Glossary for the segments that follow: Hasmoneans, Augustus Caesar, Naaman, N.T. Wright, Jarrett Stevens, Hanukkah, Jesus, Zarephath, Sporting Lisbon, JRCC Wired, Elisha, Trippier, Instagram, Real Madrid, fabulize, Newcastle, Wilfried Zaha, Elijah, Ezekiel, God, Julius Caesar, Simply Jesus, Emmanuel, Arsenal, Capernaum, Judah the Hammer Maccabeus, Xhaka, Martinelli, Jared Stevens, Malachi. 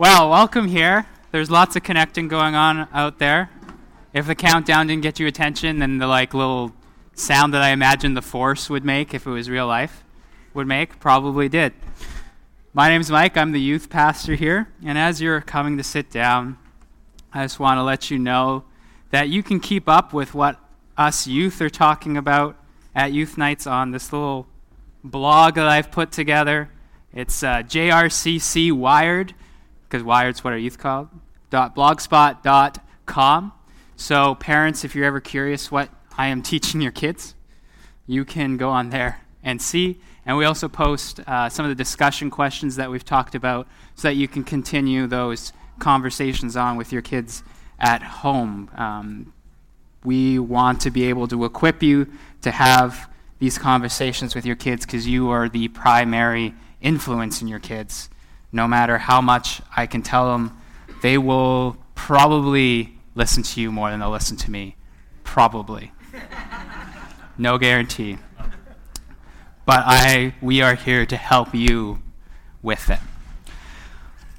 Wow, welcome here. There's lots of connecting going on out there. If the countdown didn't get your attention, then the little sound that I imagined the force would make if it was real life would make probably did. My name's Mike. I'm the youth pastor here. And as you're coming to sit down, I just want to let you know that you can keep up with what us youth are talking about at youth nights on this little blog that I've put together. It's JRCC Wired, because Wired's what our youth called, .blogspot.com. So parents, if you're ever curious what I am teaching your kids, you can go on there and see. And we also post some of the discussion questions that we've talked about so that you can continue those conversations on with your kids at home. We want to be able to equip you to have these conversations with your kids because you are the primary influence in your kids. No matter how much I can tell them, they will probably listen to you more than they'll listen to me. Probably. No guarantee. But we are here to help you with it.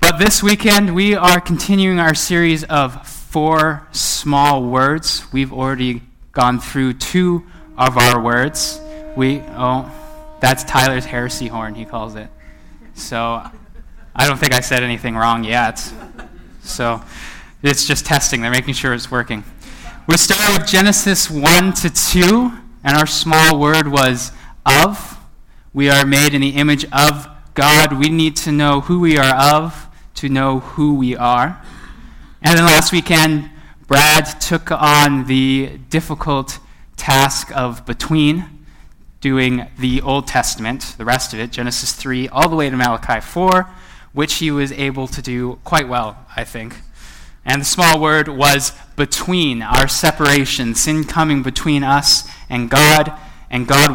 But this weekend, we are continuing our series of 4 small words. We've already gone through 2 of our words. That's Tyler's heresy horn, he calls it. So I don't think I said anything wrong yet. So it's just testing. They're making sure it's working. We started with Genesis 1-2, and our small word was of. We are made in the image of God. We need to know who we are of to know who we are. And then last weekend, Brad took on the difficult task of between, doing the Old Testament, the rest of it, Genesis 3, all the way to Malachi 4, which he was able to do quite well, I think. And the small word was between, our separation, sin coming between us and God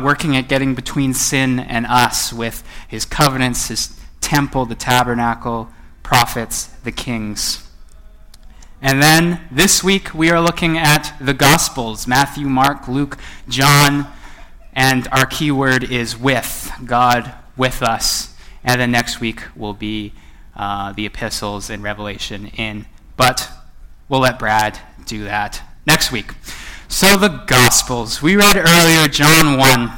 working at getting between sin and us with his covenants, his temple, the tabernacle, prophets, the kings. And then this week we are looking at the Gospels, Matthew, Mark, Luke, John, and our key word is with, God with us. And then next week will be the epistles and Revelation in. But we'll let Brad do that next week. So the Gospels. We read earlier John 1,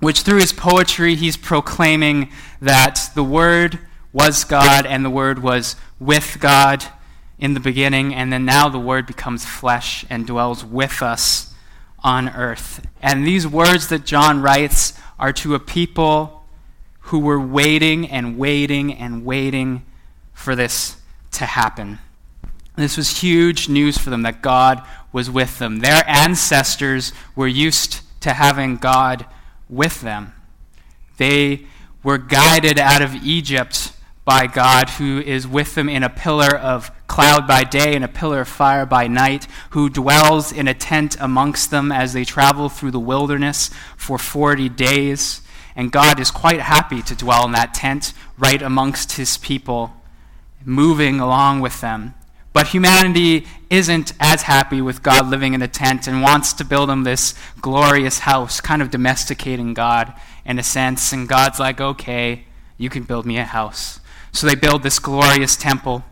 which through his poetry he's proclaiming that the Word was God and the Word was with God in the beginning, and then now the Word becomes flesh and dwells with us on earth. And these words that John writes are to a people who were waiting and waiting and waiting for this to happen. This was huge news for them that God was with them. Their ancestors were used to having God with them. They were guided out of Egypt by God, who is with them in a pillar of cloud by day and a pillar of fire by night, who dwells in a tent amongst them as they travel through the wilderness for 40 days. And God is quite happy to dwell in that tent right amongst his people, moving along with them. But humanity isn't as happy with God living in a tent and wants to build him this glorious house, kind of domesticating God in a sense. And God's like, okay, you can build me a house. So they build this glorious temple.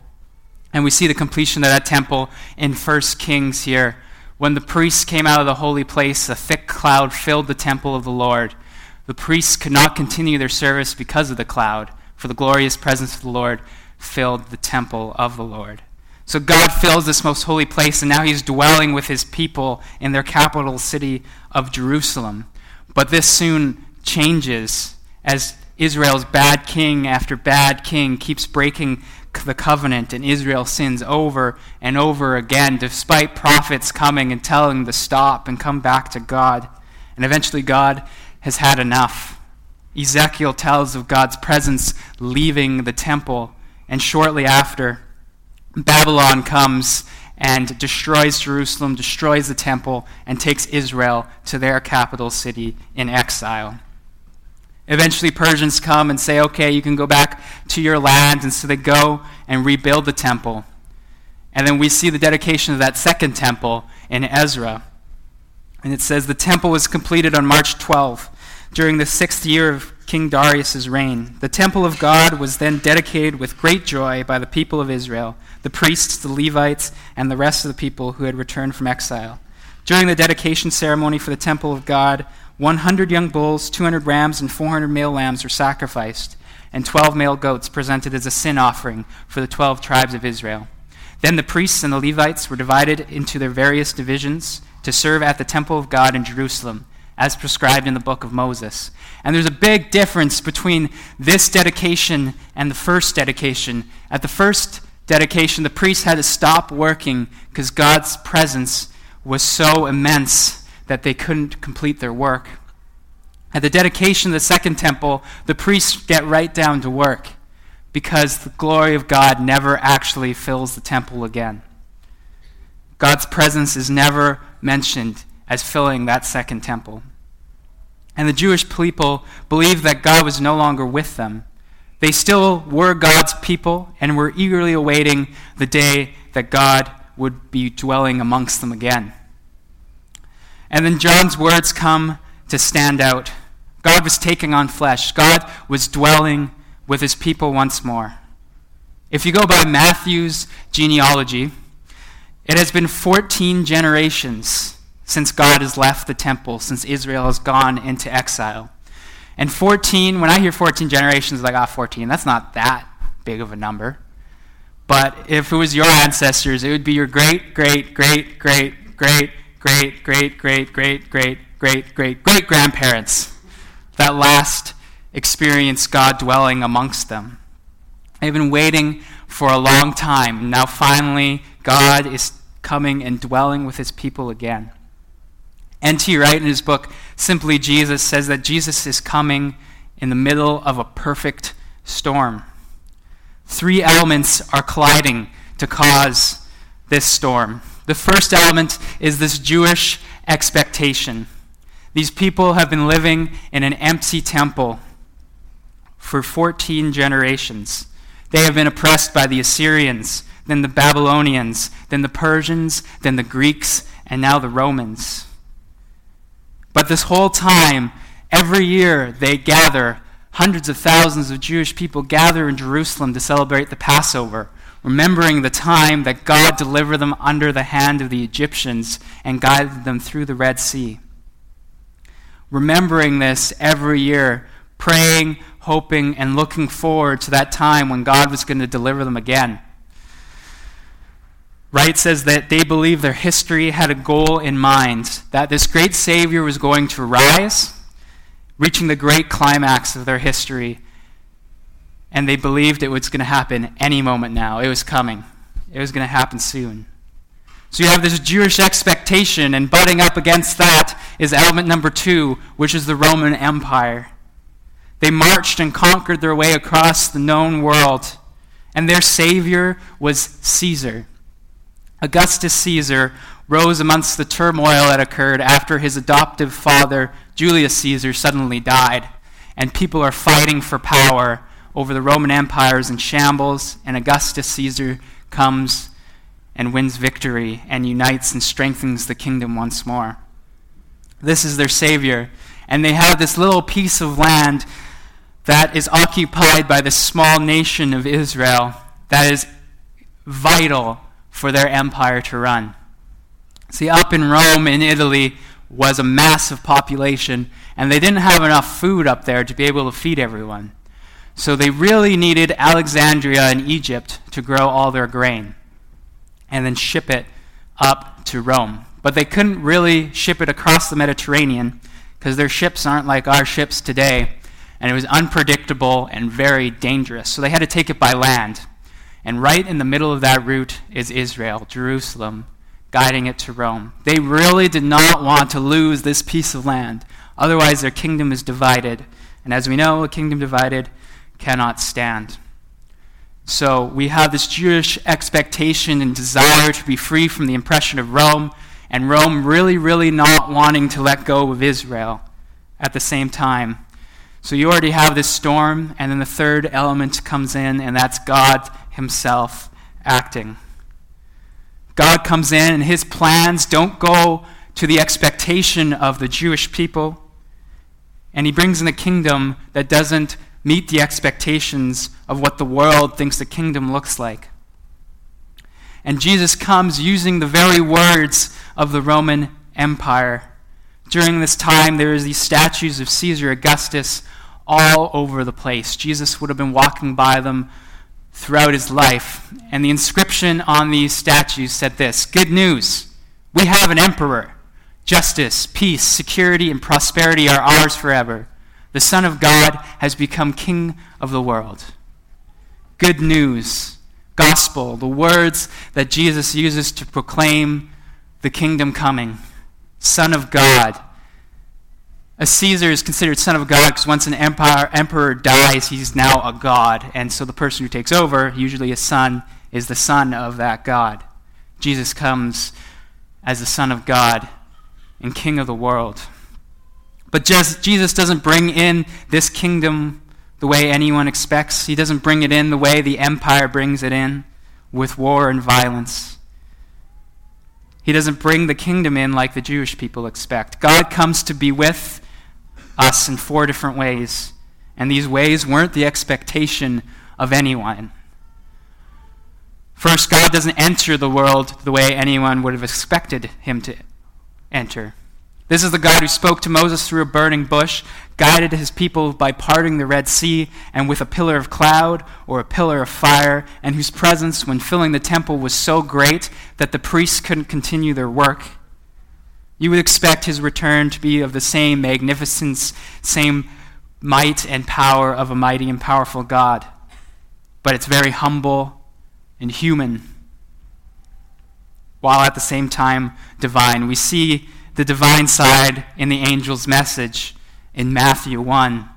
And we see the completion of that temple in 1 Kings here. When the priests came out of the holy place, a thick cloud filled the temple of the Lord. The priests could not continue their service because of the cloud, for the glorious presence of the Lord filled the temple of the Lord. So God fills this most holy place, and now he's dwelling with his people in their capital city of Jerusalem. But this soon changes as Israel's bad king after bad king keeps breaking the covenant, and Israel sins over and over again, despite prophets coming and telling them to stop and come back to God. And eventually God has had enough. Ezekiel tells of God's presence leaving the temple, and shortly after, Babylon comes and destroys Jerusalem, destroys the temple, and takes Israel to their capital city in exile. Eventually, Persians come and say, okay, you can go back to your land. And so they go and rebuild the temple. And then we see the dedication of that second temple in Ezra. And it says, the temple was completed on March 12, during the 6th year of King Darius' reign. The temple of God was then dedicated with great joy by the people of Israel, the priests, the Levites, and the rest of the people who had returned from exile. During the dedication ceremony for the temple of God, 100 young bulls, 200 rams, and 400 male lambs were sacrificed, and 12 male goats presented as a sin offering for the 12 tribes of Israel. Then the priests and the Levites were divided into their various divisions to serve at the temple of God in Jerusalem, as prescribed in the book of Moses. And there's a big difference between this dedication and the first dedication. At the first dedication, the priests had to stop working because God's presence was so immense that they couldn't complete their work. At the dedication of the second temple, the priests get right down to work because the glory of God never actually fills the temple again. God's presence is never mentioned as filling that second temple. And the Jewish people believed that God was no longer with them. They still were God's people and were eagerly awaiting the day that God would be dwelling amongst them again. And then John's words come to stand out. God was taking on flesh. God was dwelling with his people once more. If you go by Matthew's genealogy, it has been 14 generations since God has left the temple, since Israel has gone into exile. And 14, when I hear 14 generations, I'm like, 14, that's not that big of a number. But if it was your ancestors, it would be your great, great, great, great, great, great, great, great, great, great, great, great, great grandparents that last experienced God dwelling amongst them. They've been waiting for a long time. Now finally, God is coming and dwelling with his people again. N.T. Wright, in his book, Simply Jesus, says that Jesus is coming in the middle of a perfect storm. Three elements are colliding to cause this storm. The first element is this Jewish expectation. These people have been living in an empty temple for 14 generations. They have been oppressed by the Assyrians, then the Babylonians, then the Persians, then the Greeks, and now the Romans. But this whole time, every year they gather, hundreds of thousands of Jewish people gather in Jerusalem to celebrate the Passover, remembering the time that God delivered them under the hand of the Egyptians and guided them through the Red Sea. Remembering this every year, praying, hoping, and looking forward to that time when God was going to deliver them again. Wright says that they believe their history had a goal in mind, that this great Savior was going to rise, reaching the great climax of their history, and they believed it was going to happen any moment now. It was coming. It was going to happen soon. So you have this Jewish expectation, and butting up against that is element number two, which is the Roman Empire. They marched and conquered their way across the known world, and their Savior was Caesar. Augustus Caesar rose amongst the turmoil that occurred after his adoptive father, Julius Caesar, suddenly died, and people are fighting for power over the Roman Empire's in shambles, and Augustus Caesar comes and wins victory and unites and strengthens the kingdom once more. This is their Savior, and they have this little piece of land that is occupied by this small nation of Israel that is vital for their empire to run. See, up in Rome in Italy was a massive population, and they didn't have enough food up there to be able to feed everyone. So they really needed Alexandria in Egypt to grow all their grain and then ship it up to Rome. But they couldn't really ship it across the Mediterranean because their ships aren't like our ships today, and it was unpredictable and very dangerous. So they had to take it by land. And right in the middle of that route is Israel, Jerusalem, guiding it to Rome. They really did not want to lose this piece of land. Otherwise, their kingdom is divided. And as we know, a kingdom divided cannot stand. So we have this Jewish expectation and desire to be free from the oppression of Rome, and Rome really, really not wanting to let go of Israel at the same time. So you already have this storm, and then the third element comes in, and that's God himself acting. God comes in, and his plans don't go to the expectation of the Jewish people. And he brings in a kingdom that doesn't meet the expectations of what the world thinks the kingdom looks like. And Jesus comes using the very words of the Roman Empire. During this time, there is these statues of Caesar Augustus all over the place. Jesus would have been walking by them throughout his life. And the inscription on these statues said this: "Good news, we have an emperor. Justice, peace, security, and prosperity are ours forever. The Son of God has become King of the world." Good news, gospel, the words that Jesus uses to proclaim the kingdom coming. Son of God. A Caesar is considered son of God because once an emperor dies, he's now a god. And so the person who takes over, usually a son, is the son of that god. Jesus comes as the Son of God and King of the world. But Jesus doesn't bring in this kingdom the way anyone expects. He doesn't bring it in the way the empire brings it in, with war and violence. He doesn't bring the kingdom in like the Jewish people expect. God comes to be with us in four different ways, and these ways weren't the expectation of anyone. First, God doesn't enter the world the way anyone would have expected him to enter. This is the God who spoke to Moses through a burning bush, guided his people by parting the Red Sea, and with a pillar of cloud or a pillar of fire, and whose presence when filling the temple was so great that the priests couldn't continue their work. You would expect his return to be of the same magnificence, same might and power of a mighty and powerful God. But it's very humble and human, while at the same time divine. We see the divine side in the angel's message in Matthew 1.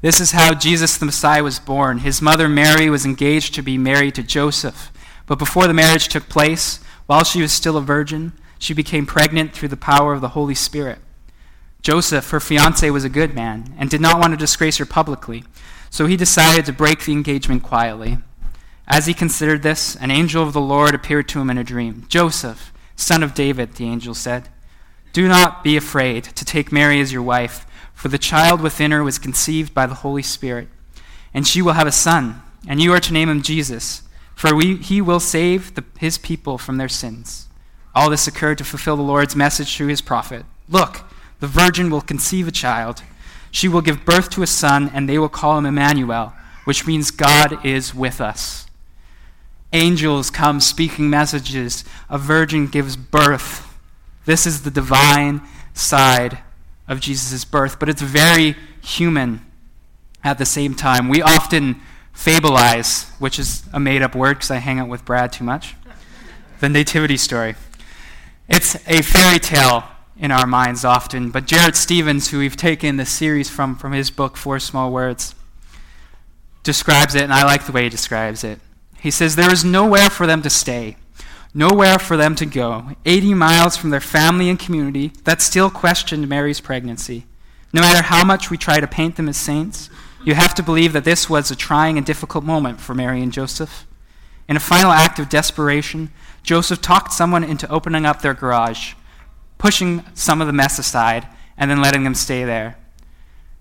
This is how Jesus the Messiah was born. His mother Mary was engaged to be married to Joseph, but before the marriage took place, while she was still a virgin, she became pregnant through the power of the Holy Spirit. Joseph, her fiancé, was a good man and did not want to disgrace her publicly, so he decided to break the engagement quietly. As he considered this, an angel of the Lord appeared to him in a dream. "Joseph, son of David," the angel said, "do not be afraid to take Mary as your wife, for the child within her was conceived by the Holy Spirit. And she will have a son, and you are to name him Jesus, for he will save his people from their sins." All this occurred to fulfill the Lord's message through his prophet. "Look, the virgin will conceive a child. She will give birth to a son, and they will call him Emmanuel," which means God is with us. Angels come speaking messages. A virgin gives birth. This is the divine side of Jesus' birth, but it's very human at the same time. We often fabulize, which is a made-up word because I hang out with Brad too much, the nativity story. It's a fairy tale in our minds often, but Jared Stevens, who we've taken this series from his book, Four Small Words, describes it, and I like the way he describes it. He says, "There is nowhere for them to stay, nowhere for them to go, 80 miles from their family and community that still questioned Mary's pregnancy. No matter how much we try to paint them as saints, you have to believe that this was a trying and difficult moment for Mary and Joseph. In a final act of desperation, Joseph talked someone into opening up their garage, pushing some of the mess aside, and then letting them stay there.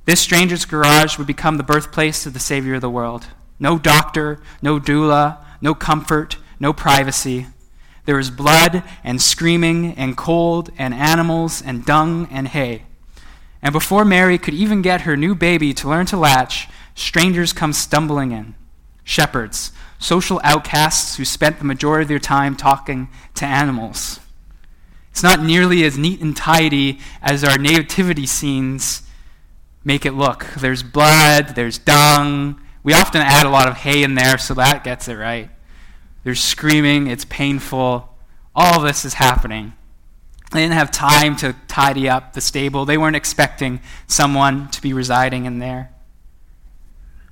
This stranger's garage would become the birthplace of the Savior of the world. No doctor, no doula, no comfort, no privacy. There is blood and screaming and cold and animals and dung and hay. And before Mary could even get her new baby to learn to latch, strangers come stumbling in. Shepherds, social outcasts who spent the majority of their time talking to animals." It's not nearly as neat and tidy as our nativity scenes make it look. There's blood, there's dung. We often add a lot of hay in there, so that gets it right. There's screaming, it's painful. All this is happening. They didn't have time to tidy up the stable. They weren't expecting someone to be residing in there.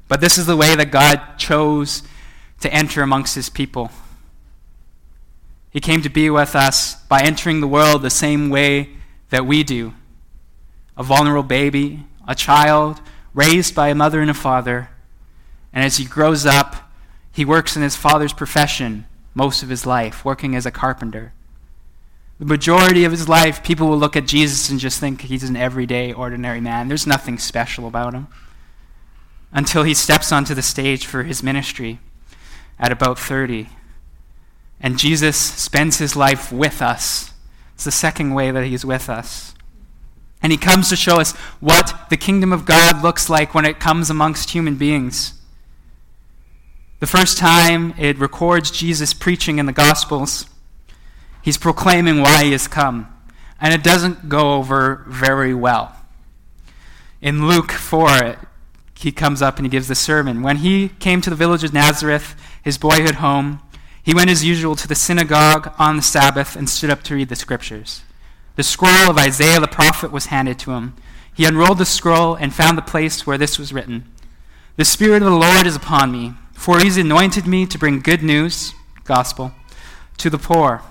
But this is the way that God chose to enter amongst his people. He came to be with us by entering the world the same way that we do. A vulnerable baby, a child raised by a mother and a father. And as he grows up, he works in his father's profession most of his life, working as a carpenter. The majority of his life, people will look at Jesus and just think he's an everyday, ordinary man. There's nothing special about him. Until he steps onto the stage for his ministry at about 30. And Jesus spends his life with us. It's the second way that he's with us. And he comes to show us what the kingdom of God looks like when it comes amongst human beings. The first time it records Jesus preaching in the Gospels, he's proclaiming why he has come. And it doesn't go over very well. In Luke 4, he comes up and he gives the sermon. When he came to the village of Nazareth, his boyhood home, he went as usual to the synagogue on the Sabbath and stood up to read the scriptures. The scroll of Isaiah the prophet was handed to him. He unrolled the scroll and found the place where this was written. The Spirit of the Lord is upon me, for he has anointed me to bring good news, gospel, to the poor.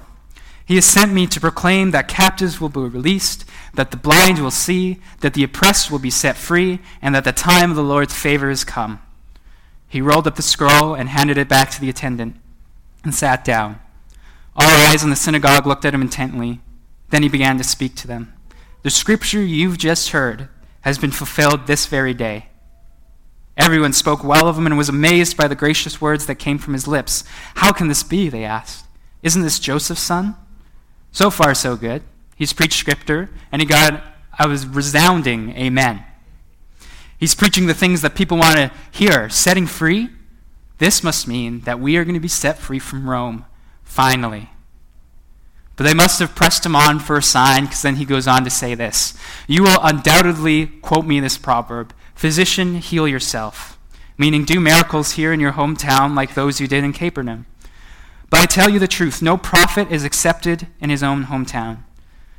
He has sent me to proclaim that captives will be released, that the blind will see, that the oppressed will be set free, and that the time of the Lord's favor is come. He rolled up the scroll and handed it back to the attendant and sat down. All eyes in the synagogue looked at him intently. Then he began to speak to them. The scripture you've just heard has been fulfilled this very day. Everyone spoke well of him and was amazed by the gracious words that came from his lips. How can this be? They asked. Isn't this Joseph's son? So far, so good. He's preached scripture, and he got a resounding amen. He's preaching the things that people want to hear. Setting free? This must mean that we are going to be set free from Rome, finally. But they must have pressed him on for a sign, because then he goes on to say this. You will undoubtedly quote me this proverb, physician, heal yourself, meaning do miracles here in your hometown like those you did in Capernaum. But I tell you the truth, no prophet is accepted in his own hometown.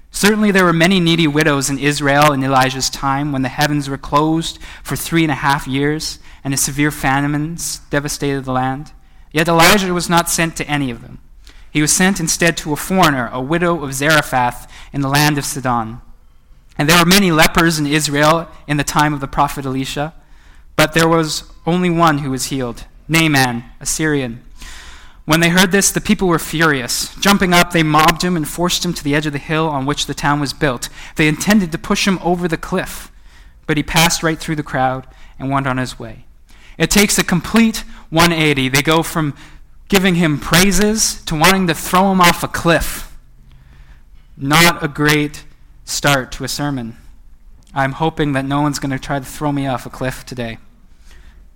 Certainly there were many needy widows in Israel in Elijah's time when the heavens were closed for 3.5 years and a severe famine devastated the land. Yet Elijah was not sent to any of them. He was sent instead to a foreigner, a widow of Zarephath in the land of Sidon. And there were many lepers in Israel in the time of the prophet Elisha, but there was only one who was healed, Naaman, a Syrian. When they heard this, the people were furious. Jumping up, they mobbed him and forced him to the edge of the hill on which the town was built. They intended to push him over the cliff, but he passed right through the crowd and went on his way. It takes a complete 180. They go from giving him praises to wanting to throw him off a cliff. Not a great start to a sermon. I'm hoping that no one's going to try to throw me off a cliff today.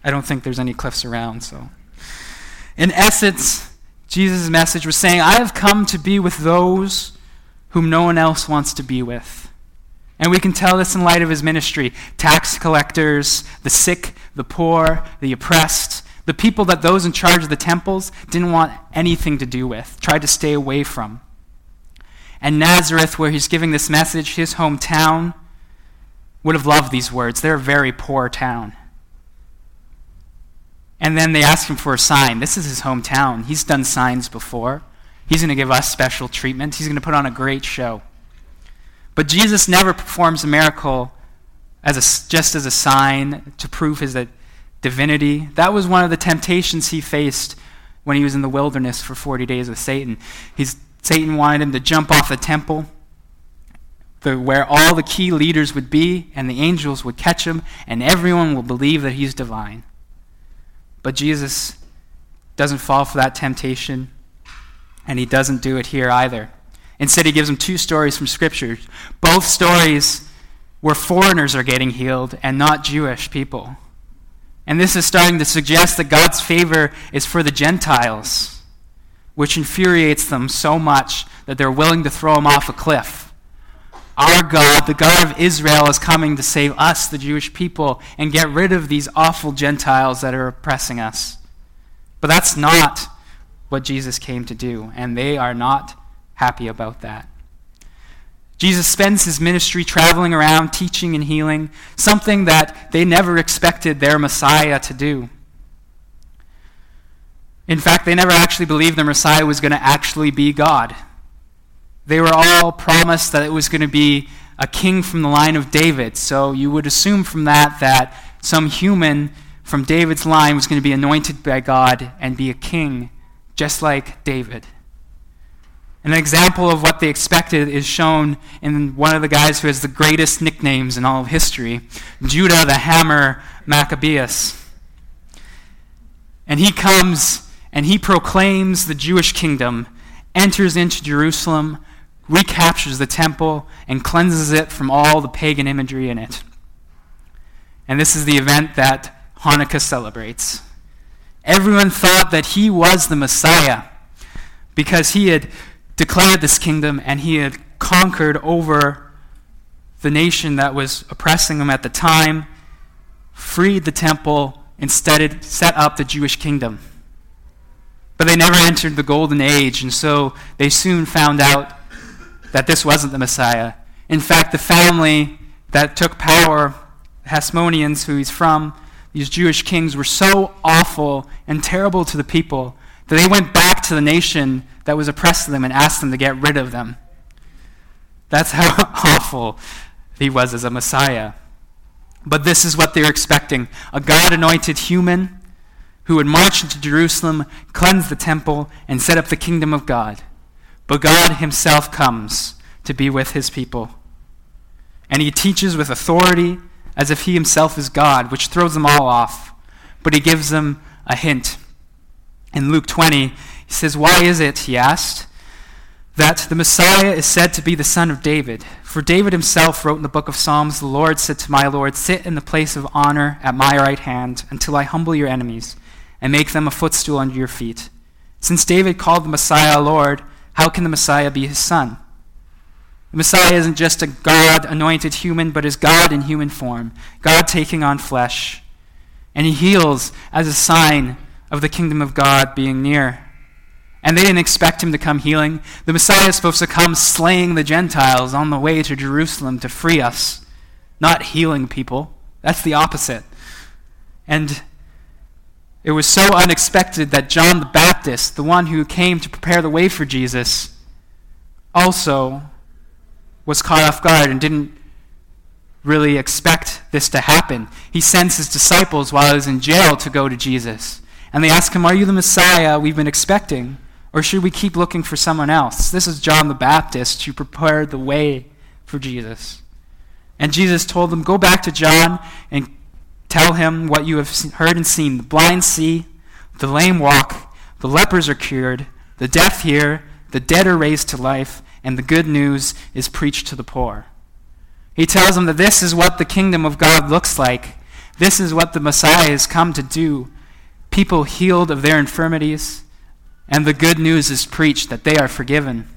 I don't think there's any cliffs around, so... In essence, Jesus' message was saying, I have come to be with those whom no one else wants to be with. And we can tell this in light of his ministry. Tax collectors, the sick, the poor, the oppressed, the people that those in charge of the temples didn't want anything to do with, tried to stay away from. And Nazareth, where he's giving this message, his hometown, would have loved these words. They're a very poor town. And then they ask him for a sign. This is his hometown. He's done signs before. He's going to give us special treatment. He's going to put on a great show. But Jesus never performs a miracle just as a sign to prove his divinity. That was one of the temptations he faced when he was in the wilderness for 40 days with Satan. Satan wanted him to jump off the temple where all the key leaders would be, and the angels would catch him, and everyone will believe that he's divine. But Jesus doesn't fall for that temptation, and he doesn't do it here either. Instead, he gives them two stories from Scripture, both stories where foreigners are getting healed and not Jewish people. And this is starting to suggest that God's favor is for the Gentiles, which infuriates them so much that they're willing to throw him off a cliff. Our God, the God of Israel, is coming to save us, the Jewish people, and get rid of these awful Gentiles that are oppressing us. But that's not what Jesus came to do, and they are not happy about that. Jesus spends his ministry traveling around, teaching and healing, something that they never expected their Messiah to do. In fact, they never actually believed their Messiah was going to actually be God. They were all promised that it was going to be a king from the line of David. So you would assume from that some human from David's line was going to be anointed by God and be a king, just like David. An example of what they expected is shown in one of the guys who has the greatest nicknames in all of history, Judah the Hammer Maccabeus. And he comes and he proclaims the Jewish kingdom, enters into Jerusalem, recaptures the temple, and cleanses it from all the pagan imagery in it. And this is the event that Hanukkah celebrates. Everyone thought that he was the Messiah because he had declared this kingdom and he had conquered over the nation that was oppressing him at the time, freed the temple, and set up the Jewish kingdom. But they never entered the golden age, and so they soon found out that this wasn't the Messiah. In fact, the family that took power, the Hasmoneans, who he's from, these Jewish kings, were so awful and terrible to the people that they went back to the nation that was oppressing them and asked them to get rid of them. That's how awful he was as a Messiah. But this is what they were expecting, a God-anointed human who would march into Jerusalem, cleanse the temple, and set up the kingdom of God. But God himself comes to be with his people. And he teaches with authority as if he himself is God, which throws them all off. But he gives them a hint. In Luke 20, he says, "Why is it," he asked, "that the Messiah is said to be the son of David? For David himself wrote in the book of Psalms, 'The Lord said to my Lord, sit in the place of honor at my right hand until I humble your enemies and make them a footstool under your feet.' Since David called the Messiah Lord, how can the Messiah be his son?" The Messiah isn't just a God-anointed human, but is God in human form, God taking on flesh. And he heals as a sign of the kingdom of God being near. And they didn't expect him to come healing. The Messiah is supposed to come slaying the Gentiles on the way to Jerusalem to free us, not healing people. That's the opposite. And it was so unexpected that John the Baptist, the one who came to prepare the way for Jesus, also was caught off guard and didn't really expect this to happen. He sends his disciples while he was in jail to go to Jesus. And they ask him, "Are you the Messiah we've been expecting? Or should we keep looking for someone else?" This is John the Baptist who prepared the way for Jesus. And Jesus told them, "Go back to John and tell him what you have heard and seen. The blind see, the lame walk, the lepers are cured, the deaf hear, the dead are raised to life, and the good news is preached to the poor." He tells them that this is what the kingdom of God looks like. This is what the Messiah has come to do. People healed of their infirmities, and the good news is preached that they are forgiven.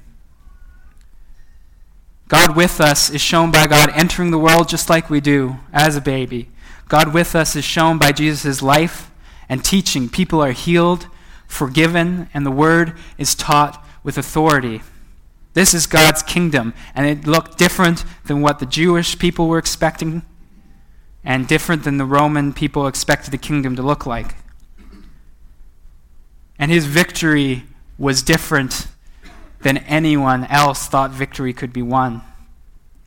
God with us is shown by God entering the world just like we do as a baby. God with us is shown by Jesus' life and teaching. People are healed, forgiven, and the word is taught with authority. This is God's kingdom, and it looked different than what the Jewish people were expecting and different than the Roman people expected the kingdom to look like. And his victory was different than anyone else thought victory could be won.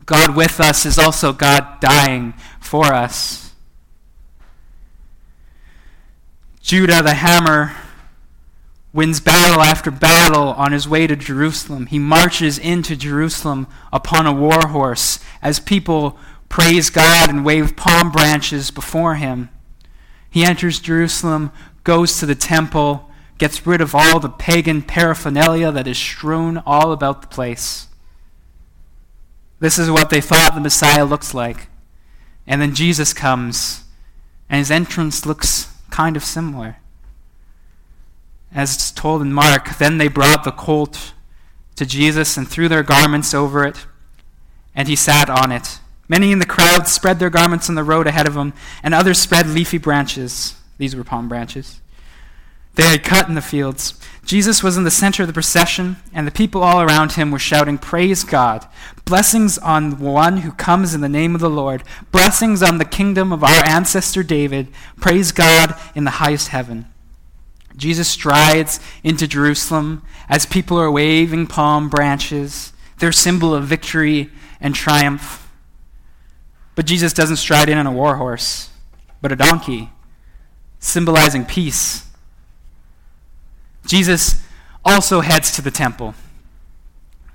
God with us is also God dying for us. Judah the Hammer wins battle after battle on his way to Jerusalem. He marches into Jerusalem upon a war horse as people praise God and wave palm branches before him. He enters Jerusalem, goes to the temple, gets rid of all the pagan paraphernalia that is strewn all about the place. This is what they thought the Messiah looks like. And then Jesus comes, and his entrance looks kind of similar. As it's told in Mark, "Then they brought the colt to Jesus and threw their garments over it, and he sat on it. Many in the crowd spread their garments on the road ahead of him, and others spread leafy branches." These were palm branches they had cut in the fields. Jesus was in the center of the procession, and the people all around him were shouting, "Praise God! Blessings on the one who comes in the name of the Lord. Blessings on the kingdom of our ancestor David. Praise God in the highest heaven." Jesus strides into Jerusalem as people are waving palm branches, their symbol of victory and triumph. But Jesus doesn't stride in on a war horse, but a donkey, symbolizing peace. Jesus also heads to the temple.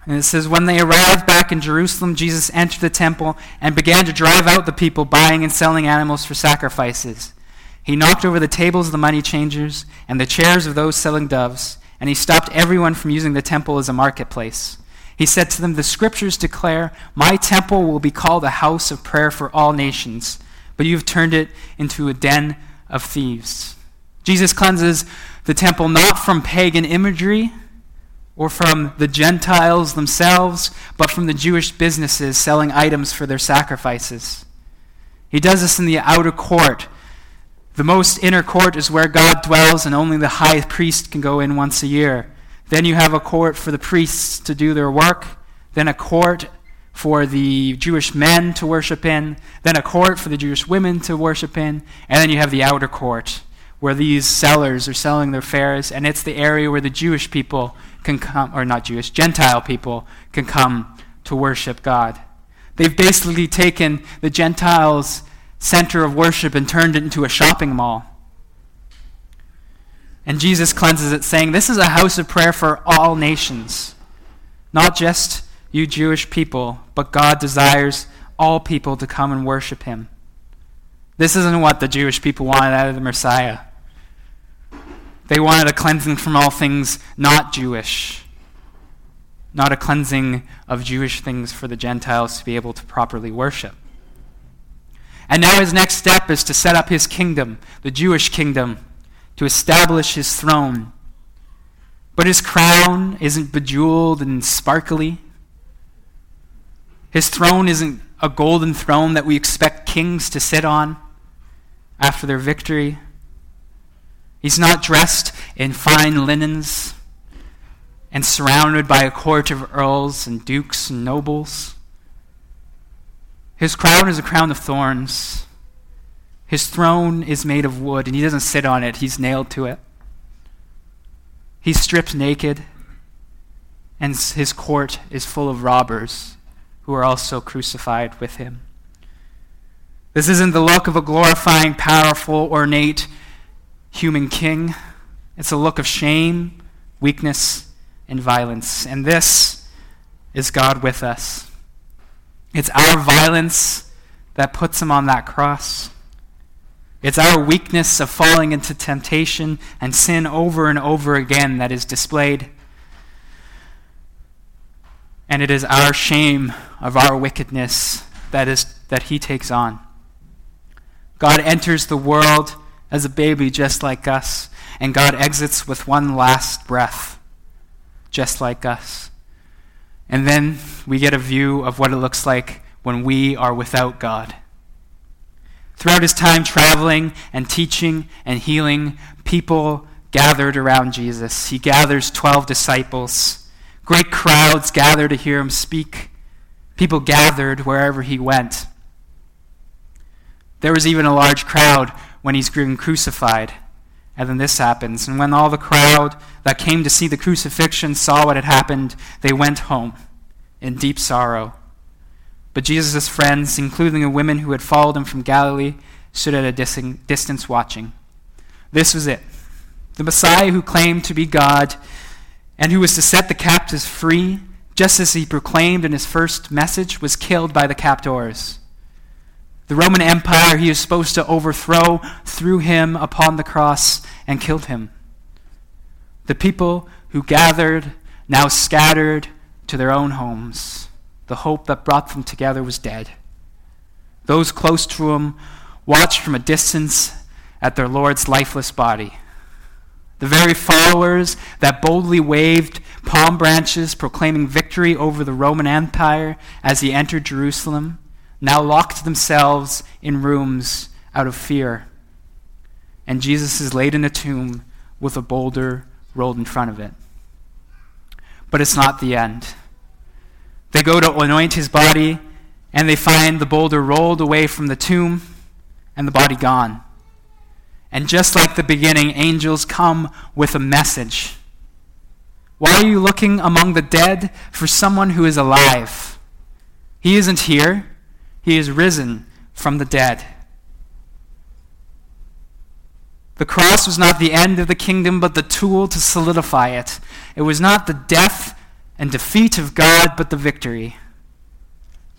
And it says, when they arrived back in Jerusalem, Jesus entered the temple and began to drive out the people buying and selling animals for sacrifices. He knocked over the tables of the money changers and the chairs of those selling doves, and he stopped everyone from using the temple as a marketplace. He said to them, the scriptures declare, my temple will be called a house of prayer for all nations, but you've turned it into a den of thieves. Jesus cleanses the temple not from pagan imagery or from the Gentiles themselves, but from the Jewish businesses selling items for their sacrifices. He does this in the outer court. The most inner court is where God dwells, and only the high priest can go in once a year. Then you have a court for the priests to do their work, then a court for the Jewish men to worship in, then a court for the Jewish women to worship in, and then you have the outer court where these sellers are selling their wares, and it's the area where the Jewish people can come, or not Jewish, Gentile people can come to worship God. They've basically taken the Gentiles' center of worship and turned it into a shopping mall. And Jesus cleanses it, saying, this is a house of prayer for all nations, not just you Jewish people, but God desires all people to come and worship him. This isn't what the Jewish people wanted out of the Messiah. They wanted a cleansing from all things not Jewish, not a cleansing of Jewish things for the Gentiles to be able to properly worship. And now his next step is to set up his kingdom, the Jewish kingdom, to establish his throne. But his crown isn't bejeweled and sparkly. His throne isn't a golden throne that we expect kings to sit on after their victory. He's not dressed in fine linens and surrounded by a court of earls and dukes and nobles. His crown is a crown of thorns. His throne is made of wood, and he doesn't sit on it. He's nailed to it. He's stripped naked, and his court is full of robbers who are also crucified with him. This isn't the look of a glorifying, powerful, ornate human king. It's a look of shame, weakness, and violence. And this is God with us. It's our violence that puts him on that cross. It's our weakness of falling into temptation and sin over and over again that is displayed. And it is our shame of our wickedness that he takes on. God enters the world as a baby just like us, and God exits with one last breath just like us. And then we get a view of what it looks like when we are without God. Throughout his time traveling and teaching and healing, people gathered around Jesus. He gathers 12 disciples. Great crowds gather to hear him speak. People gathered wherever he went. There was even a large crowd when he's being crucified. And then this happens. And when all the crowd that came to see the crucifixion saw what had happened, they went home in deep sorrow. But Jesus' friends, including the women who had followed him from Galilee, stood at a distance watching. This was it. The Messiah who claimed to be God and who was to set the captives free, just as he proclaimed in his first message, was killed by the captors. The Roman Empire he was supposed to overthrow threw him upon the cross and killed him. The people who gathered now scattered to their own homes. The hope that brought them together was dead. Those close to him watched from a distance at their Lord's lifeless body. The very followers that boldly waved palm branches proclaiming victory over the Roman Empire as he entered Jerusalem now locked themselves in rooms out of fear. And Jesus is laid in a tomb with a boulder rolled in front of it. But it's not the end. They go to anoint his body, and they find the boulder rolled away from the tomb and the body gone. And just like the beginning, angels come with a message. Why are you looking among the dead for someone who is alive? He isn't here. He is risen from the dead. The cross was not the end of the kingdom, but the tool to solidify it. It was not the death and defeat of God, but the victory.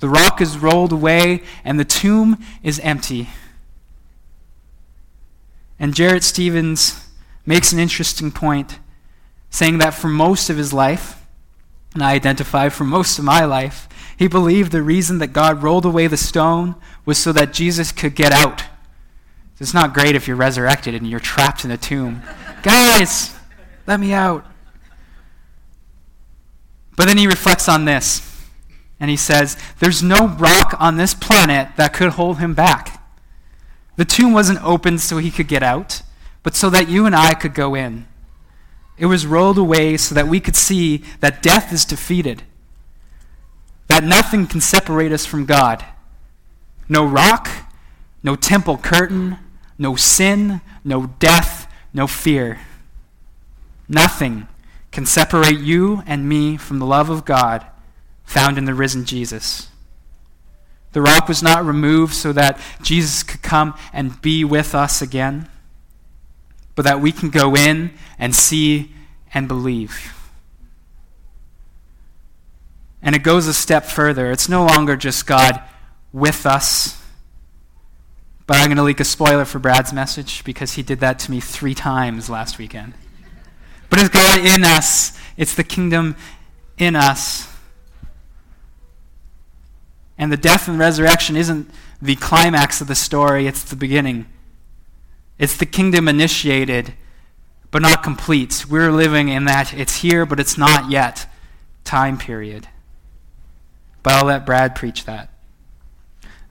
The rock is rolled away, and the tomb is empty. And Jarrett Stevens makes an interesting point, saying that for most of his life, and I identify for most of my life, he believed the reason that God rolled away the stone was so that Jesus could get out. It's not great if you're resurrected and you're trapped in a tomb. Guys, let me out. But then he reflects on this, and he says, there's no rock on this planet that could hold him back. The tomb wasn't opened so he could get out, but so that you and I could go in. It was rolled away so that we could see that death is defeated, that nothing can separate us from God. No rock, no temple curtain, no sin, no death, no fear. Nothing can separate you and me from the love of God found in the risen Jesus. The rock was not removed so that Jesus could come and be with us again, but that we can go in and see and believe. And it goes a step further. It's no longer just God with us, but I'm going to leak a spoiler for Brad's message because he did that to me 3 times last weekend. But it's God in us. It's the kingdom in us. And the death and resurrection isn't the climax of the story, it's the beginning. It's the kingdom initiated, but not complete. We're living in that it's here, but it's not yet time period. But I'll let Brad preach that.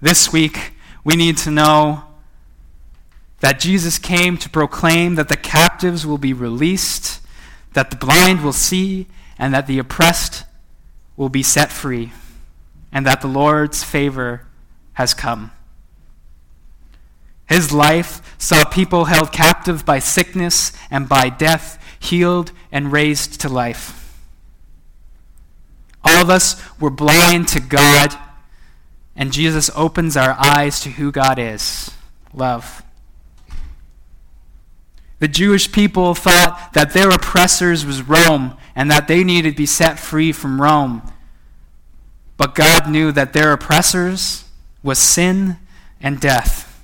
This week, we need to know that Jesus came to proclaim that the captives will be released, that the blind will see, and that the oppressed will be set free, and that the Lord's favor has come. His life saw people held captive by sickness and by death, healed and raised to life. All of us were blind to God, and Jesus opens our eyes to who God is, love. The Jewish people thought that their oppressors was Rome and that they needed to be set free from Rome. But God knew that their oppressors was sin and death.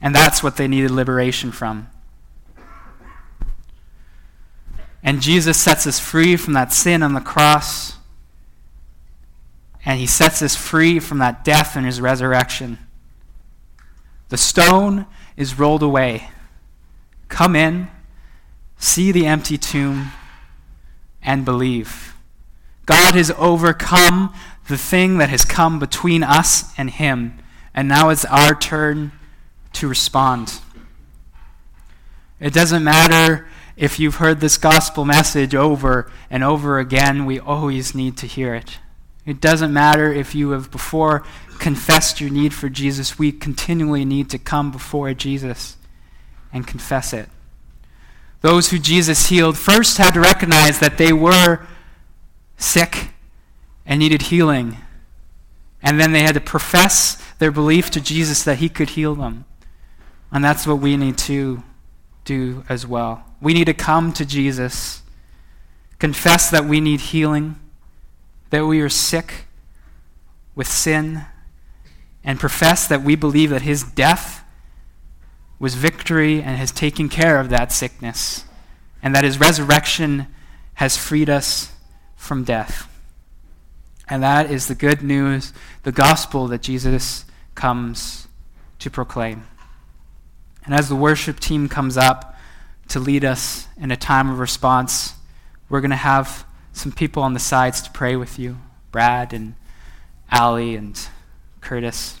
And that's what they needed liberation from. And Jesus sets us free from that sin on the cross. And he sets us free from that death in his resurrection. The stone is rolled away. Come in, see the empty tomb, and believe. God has overcome the thing that has come between us and him, and now it's our turn to respond. It doesn't matter if you've heard this gospel message over and over again, we always need to hear it. It doesn't matter if you have before confessed your need for Jesus, we continually need to come before Jesus and confess it. Those who Jesus healed first had to recognize that they were sick and needed healing. And then they had to profess their belief to Jesus that he could heal them. And that's what we need to do as well. We need to come to Jesus, confess that we need healing, that we are sick with sin, and profess that we believe that his death was victory and has taken care of that sickness, and that his resurrection has freed us from death. And that is the good news, the gospel that Jesus comes to proclaim. And as the worship team comes up to lead us in a time of response, we're going to have some people on the sides to pray with you, Brad and Allie and Curtis.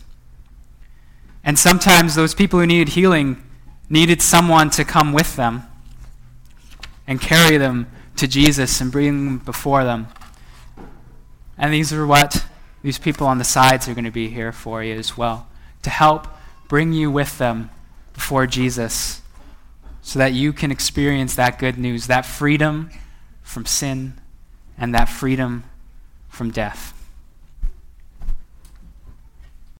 And sometimes those people who needed healing needed someone to come with them and carry them to Jesus and bring them before them. And these are what these people on the sides are going to be here for you as well, to help bring you with them before Jesus so that you can experience that good news, that freedom from sin and that freedom from death.